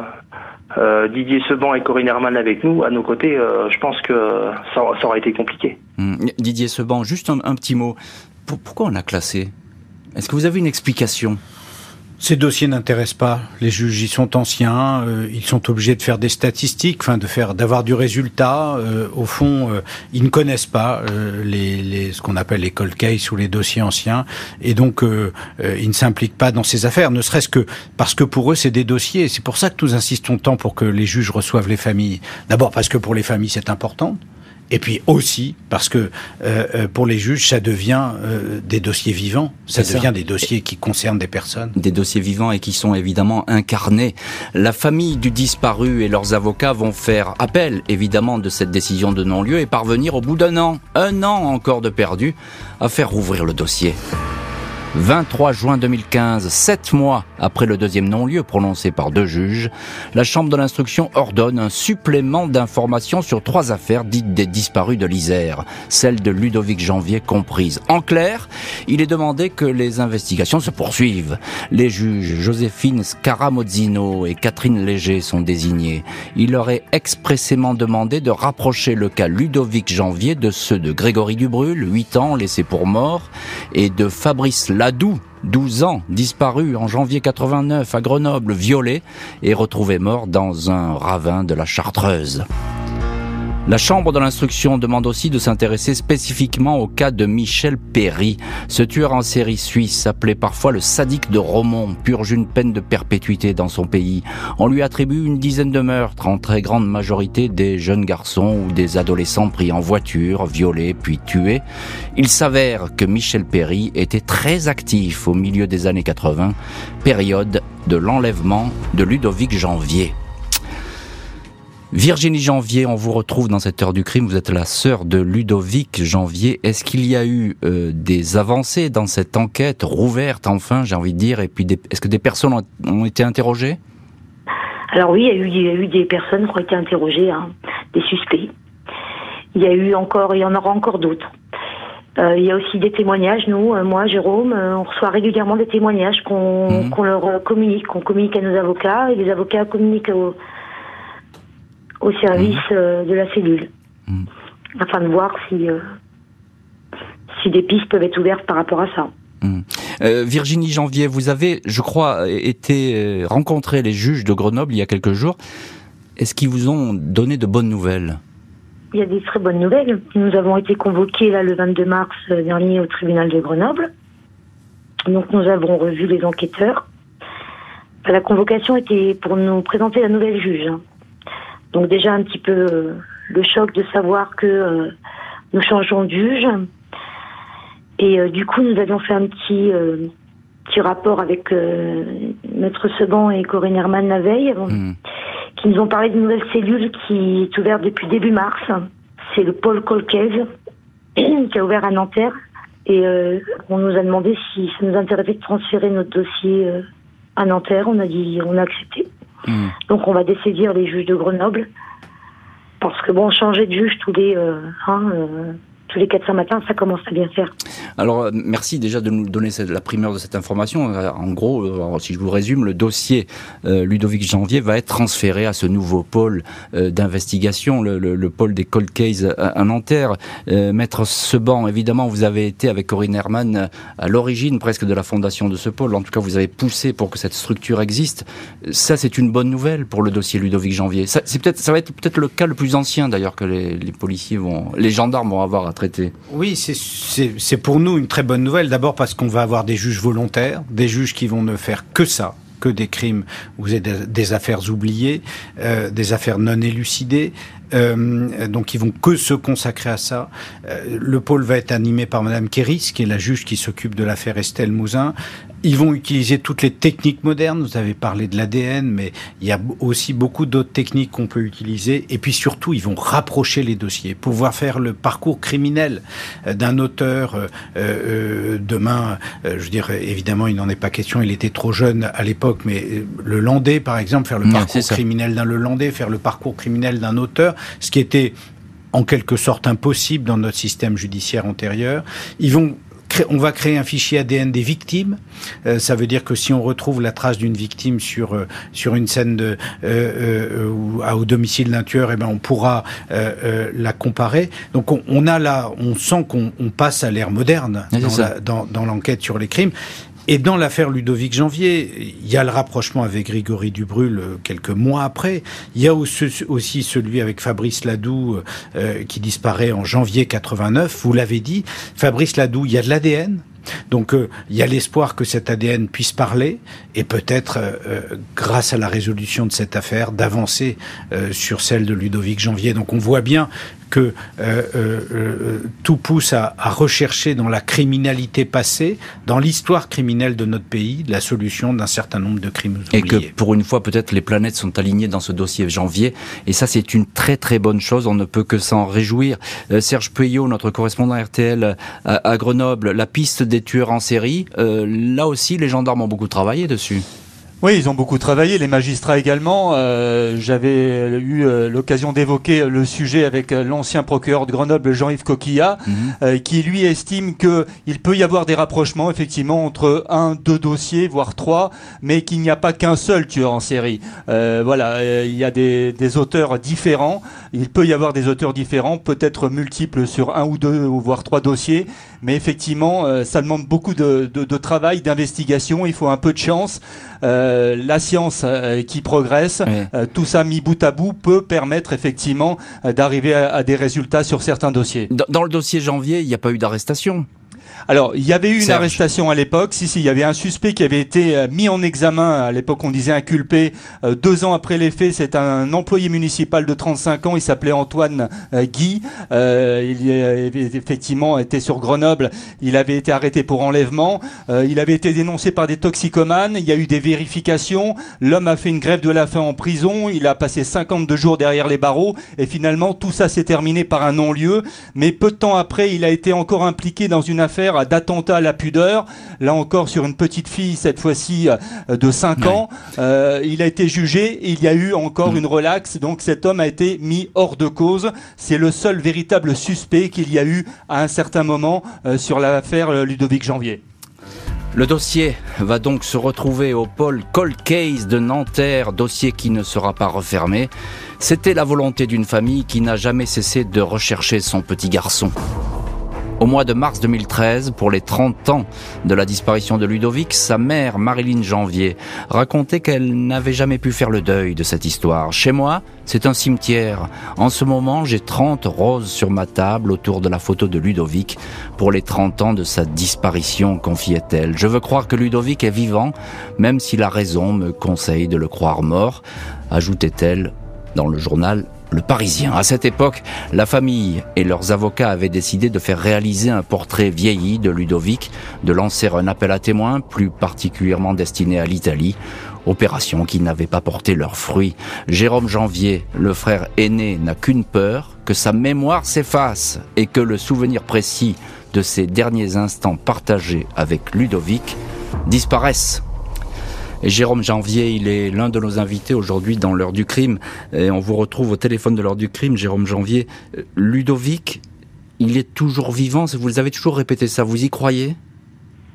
euh, Didier Seban et Corinne Herrmann avec nous, à nos côtés, euh, je pense que ça, ça aurait été compliqué. Mmh. Didier Seban, juste un, un petit mot. P- pourquoi on a classé ? Est-ce que vous avez une explication ? Ces dossiers n'intéressent pas. Les juges, ils sont anciens, euh, ils sont obligés de faire des statistiques, enfin de faire, d'avoir du résultat. Euh, au fond, euh, ils ne connaissent pas euh, les, les, ce qu'on appelle les cold cases ou les dossiers anciens, et donc euh, euh, ils ne s'impliquent pas dans ces affaires, ne serait-ce que parce que pour eux c'est des dossiers. C'est pour ça que nous insistons tant pour que les juges reçoivent les familles. D'abord parce que pour les familles c'est important. Et puis aussi, parce que euh, pour les juges, ça devient euh, des dossiers vivants, ça C'est devient ça. Des dossiers qui concernent des personnes. Des dossiers vivants et qui sont évidemment incarnés. La famille du disparu et leurs avocats vont faire appel, évidemment, de cette décision de non-lieu et parvenir au bout d'un an, un an encore de perdu, à faire ouvrir le dossier. vingt-trois juin deux mille quinze, sept mois après le deuxième non-lieu prononcé par deux juges, la Chambre de l'instruction ordonne un supplément d'informations sur trois affaires dites des disparus de l'Isère, celle de Ludovic Janvier comprise. En clair, il est demandé que les investigations se poursuivent. Les juges Joséphine Scaramozzino et Catherine Léger sont désignés. Il leur est expressément demandé de rapprocher le cas Ludovic Janvier de ceux de Grégory Dubrulle, huit ans, laissé pour mort, et de Fabrice Adou, douze ans, disparu en janvier quatre-vingt-neuf à Grenoble, violé et retrouvé mort dans un ravin de la Chartreuse. La Chambre de l'instruction demande aussi de s'intéresser spécifiquement au cas de Michel Perry. Ce tueur en série suisse, appelé parfois le sadique de Romont, purge une peine de perpétuité dans son pays. On lui attribue une dizaine de meurtres, en très grande majorité des jeunes garçons ou des adolescents pris en voiture, violés puis tués. Il s'avère que Michel Perry était très actif au milieu des années quatre-vingts, période de l'enlèvement de Ludovic Janvier. Virginie Janvier, on vous retrouve dans cette heure du crime, vous êtes la sœur de Ludovic Janvier. Est-ce qu'il y a eu euh, des avancées dans cette enquête, rouverte enfin, j'ai envie de dire, et puis des, est-ce que des personnes ont, ont été interrogées ? Alors oui, il y, a eu, il y a eu des personnes qui ont été interrogées, hein, des suspects. Il y a eu encore, il y en aura encore d'autres. Euh, il y a aussi des témoignages, nous, euh, moi, Jérôme, euh, on reçoit régulièrement des témoignages qu'on, mmh. qu'on leur communique, qu'on communique à nos avocats, et les avocats communiquent aux... au service mmh. euh, de la cellule. Mmh. afin de voir si, euh, si des pistes peuvent être ouvertes par rapport à ça. Hum. Euh, Virginie Janvier, vous avez, je crois, été rencontrer les juges de Grenoble il y a quelques jours. Est-ce qu'ils vous ont donné de bonnes nouvelles ? Il y a des très bonnes nouvelles. Nous avons été convoqués là, le vingt-deux mars dernier au tribunal de Grenoble. Donc nous avons revu les enquêteurs. La convocation était pour nous présenter la nouvelle juge. Donc déjà un petit peu euh, le choc de savoir que euh, nous changeons de juge. Et euh, du coup, nous avions fait un petit, euh, petit rapport avec euh, Maître Seban et Corinne Herrmann la veille, mmh. qui nous ont parlé d'une nouvelle cellule qui est ouverte depuis début mars. C'est le pôle Colcaise, qui a ouvert à Nanterre. Et euh, on nous a demandé si ça nous intéressait de transférer notre dossier euh, à Nanterre. On a dit, on a accepté. Mmh. Donc on va dessaisir les juges de Grenoble. Parce que bon, changer de juge tous les... Euh, hein, euh, tous les quatre cents matins, ça commence à bien faire. Alors, merci déjà de nous donner la primeur de cette information. En gros, si je vous résume, le dossier euh, Ludovic Janvier va être transféré à ce nouveau pôle euh, d'investigation, le, le, le pôle des cold cases à, à Nanterre. Euh, Maître Seban, évidemment, vous avez été avec Corinne Herrmann à l'origine presque de la fondation de ce pôle. En tout cas, vous avez poussé pour que cette structure existe. Ça, c'est une bonne nouvelle pour le dossier Ludovic Janvier. Ça, c'est peut-être, ça va être peut-être le cas le plus ancien, d'ailleurs, que les, les policiers vont, les gendarmes vont avoir à traiter. Oui, c'est, c'est, c'est pour nous une très bonne nouvelle, d'abord parce qu'on va avoir des juges volontaires, des juges qui vont ne faire que ça, que des crimes ou des, des affaires oubliées, euh, des affaires non élucidées, euh, donc ils vont que se consacrer à ça. Euh, le pôle va être animé par Madame Kéris, qui est la juge qui s'occupe de l'affaire Estelle Mouzin. Ils vont utiliser toutes les techniques modernes. Vous avez parlé de l'A D N, mais il y a aussi beaucoup d'autres techniques qu'on peut utiliser. Et puis surtout, ils vont rapprocher les dossiers, pouvoir faire le parcours criminel d'un auteur. Euh, euh, demain, euh, je veux dire, évidemment, il n'en est pas question, il était trop jeune à l'époque, mais le Landais, par exemple, faire le oui, parcours criminel d'un le Landais, faire le parcours criminel d'un auteur, ce qui était en quelque sorte impossible dans notre système judiciaire antérieur. Ils vont On va créer un fichier A D N des victimes. Euh, ça veut dire que si on retrouve la trace d'une victime sur euh, sur une scène de euh, euh, ou à, au domicile d'un tueur, eh ben on pourra euh, euh, la comparer. Donc on, on a là, on sent qu'on on passe à l'ère moderne dans, la, dans, dans l'enquête sur les crimes. Et dans l'affaire Ludovic Janvier, il y a le rapprochement avec Grégory Dubrulle quelques mois après. Il y a aussi celui avec Fabrice Adou euh, qui disparaît en janvier quatre-vingt-neuf. Vous l'avez dit, Fabrice Adou, il y a de l'A D N. Donc euh, il y a l'espoir que cet A D N puisse parler et peut-être, euh, grâce à la résolution de cette affaire, d'avancer euh, sur celle de Ludovic Janvier. Donc on voit bien que euh, euh, euh, tout pousse à, à rechercher dans la criminalité passée, dans l'histoire criminelle de notre pays, la solution d'un certain nombre de crimes oubliés. Et que pour une fois, peut-être, les planètes sont alignées dans ce dossier Janvier. Et ça, c'est une très très bonne chose. On ne peut que s'en réjouir. Euh, Serge Pueyo, notre correspondant R T L à, à Grenoble, la piste des tueurs en série, euh, là aussi les gendarmes ont beaucoup travaillé dessus. Oui, ils ont beaucoup travaillé, les magistrats également. Euh, j'avais eu euh, l'occasion d'évoquer le sujet avec euh, l'ancien procureur de Grenoble, Jean-Yves Coquillat, mmh. euh, qui lui estime que il peut y avoir des rapprochements, effectivement, entre un, deux dossiers, voire trois, mais qu'il n'y a pas qu'un seul tueur en série. Euh, voilà, euh, il y a des, des auteurs différents. Il peut y avoir des auteurs différents, peut-être multiples sur un ou deux, voire trois dossiers. Mais effectivement, euh, ça demande beaucoup de, de, de travail, d'investigation. Il faut un peu de chance. Euh, la science euh, qui progresse, oui. euh, tout ça mis bout à bout peut permettre effectivement euh, d'arriver à, à des résultats sur certains dossiers. Dans, dans le dossier Janvier, il n'y a pas eu d'arrestation ? Alors, il y avait eu une Serge. arrestation à l'époque. Si, si, il y avait un suspect qui avait été euh, mis en examen. À l'époque, on disait inculpé. Euh, deux ans après les faits, c'est un employé municipal de trente-cinq ans. Il s'appelait Antoine euh, Guy. Euh, il euh, effectivement était sur Grenoble. Il avait été arrêté pour enlèvement. Euh, il avait été dénoncé par des toxicomanes. Il y a eu des vérifications. L'homme a fait une grève de la faim en prison. Il a passé cinquante-deux jours derrière les barreaux. Et finalement, tout ça s'est terminé par un non-lieu. Mais peu de temps après, il a été encore impliqué dans une affaire d'attentat à la pudeur, là encore sur une petite fille, cette fois-ci de cinq ans, euh, il a été jugé et il y a eu encore mmh. une relaxe, donc cet homme a été mis hors de cause. C'est le seul véritable suspect qu'il y a eu à un certain moment euh, sur l'affaire Ludovic Janvier. Le dossier va donc se retrouver au pôle Cold Case de Nanterre, dossier qui ne sera pas refermé. C'était la volonté d'une famille qui n'a jamais cessé de rechercher son petit garçon. Au mois de mars deux mille treize, pour les trente ans de la disparition de Ludovic, sa mère, Marilyn Janvier, racontait qu'elle n'avait jamais pu faire le deuil de cette histoire. « Chez moi, c'est un cimetière. En ce moment, j'ai trente roses sur ma table autour de la photo de Ludovic pour les trente ans de sa disparition », confiait-elle. « Je veux croire que Ludovic est vivant, même si la raison me conseille de le croire mort », ajoutait-elle dans le journal Le Parisien. À cette époque, la famille et leurs avocats avaient décidé de faire réaliser un portrait vieilli de Ludovic, de lancer un appel à témoins, plus particulièrement destiné à l'Italie, opération qui n'avait pas porté leurs fruits. Jérôme Janvier, le frère aîné, n'a qu'une peur, que sa mémoire s'efface et que le souvenir précis de ses derniers instants partagés avec Ludovic disparaisse. Et Jérôme Janvier, il est l'un de nos invités aujourd'hui dans l'heure du crime. Et on vous retrouve au téléphone de l'heure du crime, Jérôme Janvier. Ludovic, il est toujours vivant, vous les avez toujours répété ça, vous y croyez ?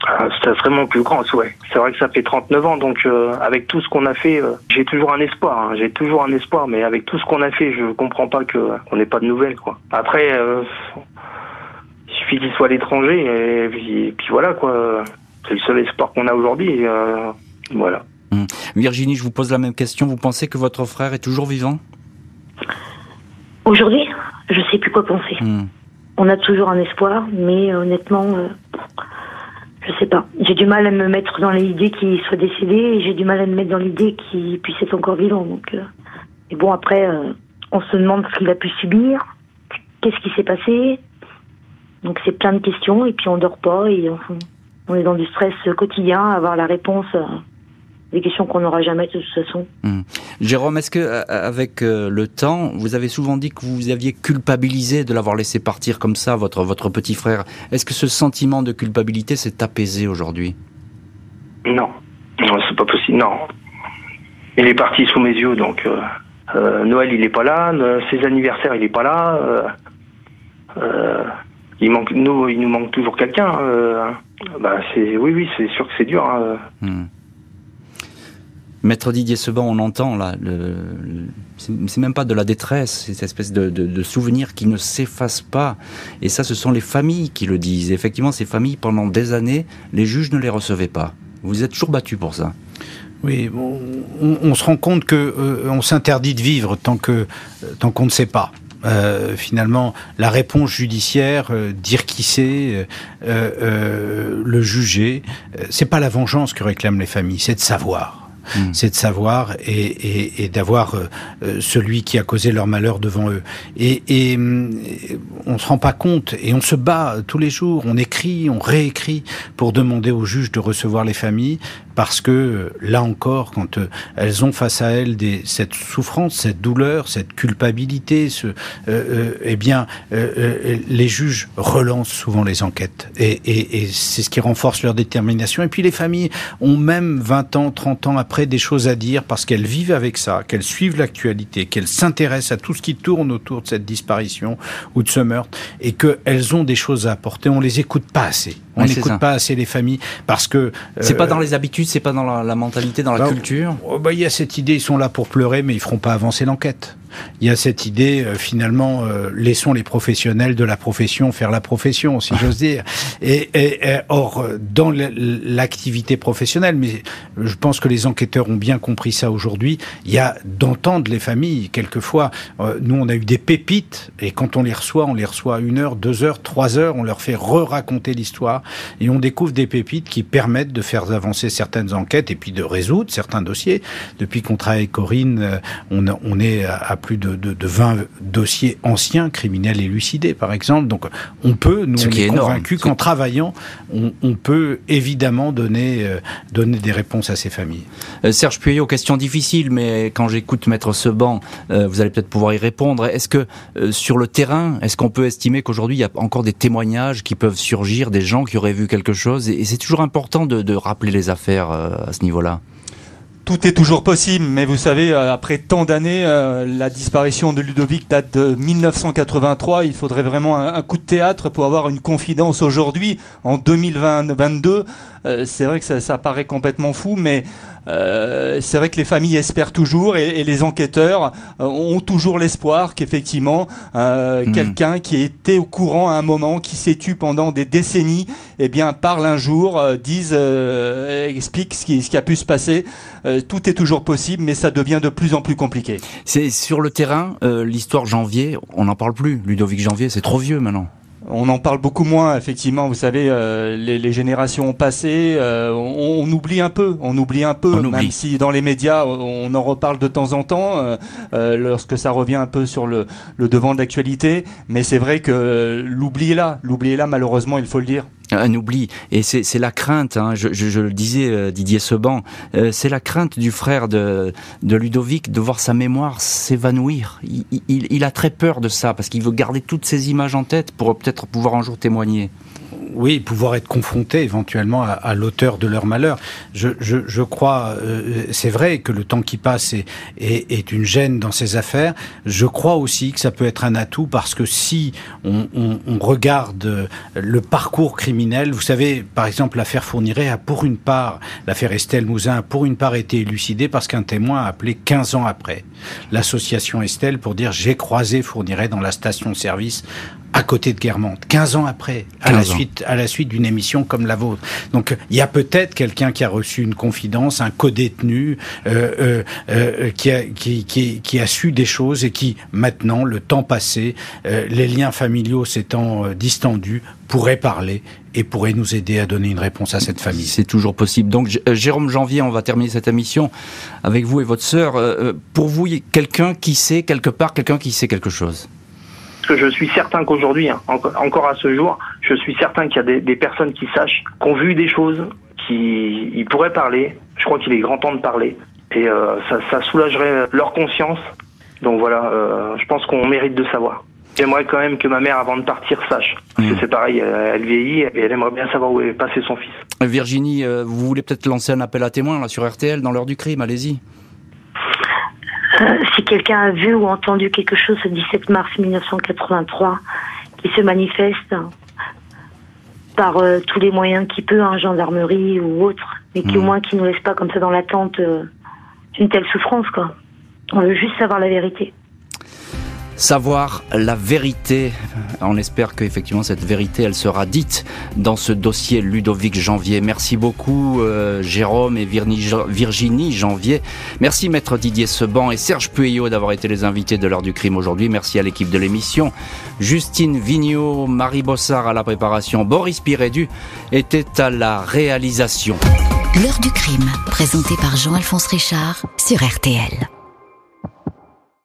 Ah, c'est vraiment plus grand, ouais. C'est vrai que ça fait trente-neuf ans, donc euh, avec tout ce qu'on a fait, euh, j'ai toujours un espoir, hein, j'ai toujours un espoir, mais avec tout ce qu'on a fait, je comprends pas que, euh, qu'on n'ait pas de nouvelles, quoi. Après, euh, il suffit qu'il soit à l'étranger, et, et, puis, et puis voilà, quoi. C'est le seul espoir qu'on a aujourd'hui, euh, voilà. Mmh. Virginie, je vous pose la même question. Vous pensez que votre frère est toujours vivant ? Aujourd'hui, je ne sais plus quoi penser. Mmh. On a toujours un espoir, mais honnêtement, euh, je ne sais pas. J'ai du mal à me mettre dans l'idée qu'il soit décédé et j'ai du mal à me mettre dans l'idée qu'il puisse être encore vivant. Donc, euh, et bon, après, euh, on se demande ce qu'il a pu subir, qu'est-ce qui s'est passé. Donc c'est plein de questions et puis on ne dort pas et on... On est dans du stress quotidien, avoir la réponse euh, des questions qu'on n'aura jamais de toute façon. Mmh. Jérôme, est-ce que euh, avec euh, le temps, vous avez souvent dit que vous aviez culpabilisé de l'avoir laissé partir comme ça, votre, votre petit frère. Est-ce que ce sentiment de culpabilité s'est apaisé aujourd'hui ? Non, non, c'est pas possible, non. Il est parti sous mes yeux, donc euh, euh, Noël, il n'est pas là, euh, ses anniversaires, il n'est pas là. Euh, euh, il, manque, nous, il nous manque toujours quelqu'un, euh, Bah c'est, oui, oui, c'est sûr que c'est dur. Hein. Mmh. Maître Didier Seban, on entend là, le, le, c'est, c'est même pas de la détresse, c'est cette espèce de, de, de souvenir qui ne s'efface pas. Et ça, ce sont les familles qui le disent. Et effectivement, ces familles, pendant des années, les juges ne les recevaient pas. Vous êtes toujours battus pour ça. Oui, on, on, on se rend compte que euh, on s'interdit de vivre tant que tant qu'on ne sait pas. Euh, finalement, la réponse judiciaire, euh, dire qui c'est, euh, euh, le juger, euh, c'est pas la vengeance que réclament les familles, c'est de savoir. Mmh. C'est de savoir et, et, et d'avoir euh, celui qui a causé leur malheur devant eux. Et, et, et on se rend pas compte et on se bat tous les jours, on écrit, on réécrit pour demander aux juges de recevoir les familles parce que, là encore, quand euh, elles ont face à elles des, cette souffrance, cette douleur, cette culpabilité, ce, euh, euh, eh bien, euh, euh, les juges relancent souvent les enquêtes. Et, et, et c'est ce qui renforce leur détermination. Et puis les familles ont même vingt ans, trente ans après des choses à dire parce qu'elles vivent avec ça, qu'elles suivent l'actualité, qu'elles s'intéressent à tout ce qui tourne autour de cette disparition ou de ce meurtre et qu'elles ont des choses à apporter. On les écoute pas assez. On ouais, n'écoute pas assez les familles parce que... Euh, c'est pas dans les habitudes, c'est pas dans la, la mentalité, dans la bah, culture. Oh, bah, y a cette idée, ils sont là pour pleurer mais ils feront pas avancer l'enquête. Il y a cette idée, euh, finalement, euh, laissons les professionnels de la profession faire la profession, si j'ose dire. Et, et, et or, dans l'activité professionnelle, mais je pense que les enquêteurs ont bien compris ça aujourd'hui, il y a d'entendre les familles. Quelquefois, euh, nous, on a eu des pépites, et quand on les reçoit, on les reçoit une heure, deux heures, trois heures, on leur fait re-raconter l'histoire, et on découvre des pépites qui permettent de faire avancer certaines enquêtes, et puis de résoudre certains dossiers. Depuis qu'on travaille avec Corinne, on, on est à plus de, de, de vingt dossiers anciens, criminels élucidés, par exemple. Donc, on peut, nous, on est convaincus qu'en travaillant, on, on peut évidemment donner, euh, donner des réponses à ces familles. Euh, Serge Pueyo, question difficile, mais quand j'écoute Maître Seban, euh, vous allez peut-être pouvoir y répondre. Est-ce que, euh, sur le terrain, est-ce qu'on peut estimer qu'aujourd'hui, il y a encore des témoignages qui peuvent surgir, des gens qui auraient vu quelque chose ? Et, et c'est toujours important de, de rappeler les affaires euh, à ce niveau-là. Tout est toujours possible, mais vous savez, après tant d'années, euh, la disparition de Ludovic date de mille neuf cent quatre-vingt-trois. Il faudrait vraiment un, un coup de théâtre pour avoir une confidence aujourd'hui, en deux mille vingt-deux. Euh, c'est vrai que ça, ça paraît complètement fou, mais euh, c'est vrai que les familles espèrent toujours, et, et les enquêteurs euh, ont toujours l'espoir qu'effectivement, euh, mmh. quelqu'un qui était au courant à un moment, qui s'est tu pendant des décennies, eh bien, parle un jour, euh, dise, euh, explique ce qui, ce qui a pu se passer. Euh, tout est toujours possible, mais ça devient de plus en plus compliqué. C'est sur le terrain, euh, l'histoire Janvier, on n'en parle plus. Ludovic Janvier, c'est trop vieux maintenant. On en parle beaucoup moins, effectivement. Vous savez, euh, les, les générations ont passé. Euh, on, on oublie un peu. On oublie un peu, on même oublie. Si dans les médias, on en reparle de temps en temps, euh, euh, lorsque ça revient un peu sur le, le devant de l'actualité. Mais c'est vrai que euh, l'oubli est là. L'oubli est là, malheureusement, il faut le dire. Un oubli, et c'est, c'est la crainte, hein. je, je, je le disais, euh, Didier Seban, euh, c'est la crainte du frère de, de Ludovic de voir sa mémoire s'évanouir. Il, il, il a très peur de ça, parce qu'il veut garder toutes ces images en tête pour peut-être pouvoir un jour témoigner. Oui, pouvoir être confronté éventuellement à, à l'auteur de leur malheur. Je, je, je crois, euh, c'est vrai que le temps qui passe est, est, est une gêne dans ces affaires. Je crois aussi que ça peut être un atout, parce que si on, on, on regarde le parcours criminel, vous savez, par exemple, l'affaire Fourniret a pour une part, l'affaire Estelle Mouzin a pour une part été élucidée parce qu'un témoin a appelé quinze ans après l'association Estelle pour dire « j'ai croisé Fourniret dans la station-service ». À côté de Guermantes, quinze ans après, à la suite, à la suite d'une émission comme la vôtre. Donc, il y a peut-être quelqu'un qui a reçu une confidence, un codétenu, euh, euh, euh, qui, a, qui, qui, qui a su des choses et qui, maintenant, le temps passé, euh, les liens familiaux s'étant euh, distendus, pourrait parler et pourrait nous aider à donner une réponse à cette famille. C'est toujours possible. Donc, Jérôme Janvier, on va terminer cette émission avec vous et votre sœur. Euh, pour vous, quelqu'un qui sait quelque part, quelqu'un qui sait quelque chose ? Que je suis certain qu'aujourd'hui, hein, encore à ce jour, je suis certain qu'il y a des, des personnes qui sachent, qui ont vu des choses, qui ils pourraient parler. Je crois qu'il est grand temps de parler. Et euh, ça, ça soulagerait leur conscience. Donc voilà, euh, je pense qu'on mérite de savoir. J'aimerais quand même que ma mère, avant de partir, sache. Parce mmh. que c'est pareil, elle vieillit et elle aimerait bien savoir où est passé son fils. Virginie, euh, vous voulez peut-être lancer un appel à témoins là, sur R T L, dans l'heure du crime, allez-y. Euh, si quelqu'un a vu ou entendu quelque chose ce dix-sept mars mille neuf cent quatre-vingt-trois qui se manifeste par euh, tous les moyens qu'il peut, hein, gendarmerie ou autre, mais qui mmh. au moins qui nous laisse pas comme ça dans l'attente euh, d'une telle souffrance, quoi. On veut juste savoir la vérité. Savoir la vérité. On espère que effectivement cette vérité, elle sera dite dans ce dossier Ludovic Janvier. Merci beaucoup euh, Jérôme et Virginie Janvier. Merci maître Didier Seban et Serge Pueyo d'avoir été les invités de l'heure du crime aujourd'hui. Merci à l'équipe de l'émission. Justine Vigneault, Marie Bossard à la préparation, Boris Pirédu était à la réalisation. L'heure du crime, présentée par Jean-Alphonse Richard sur R T L.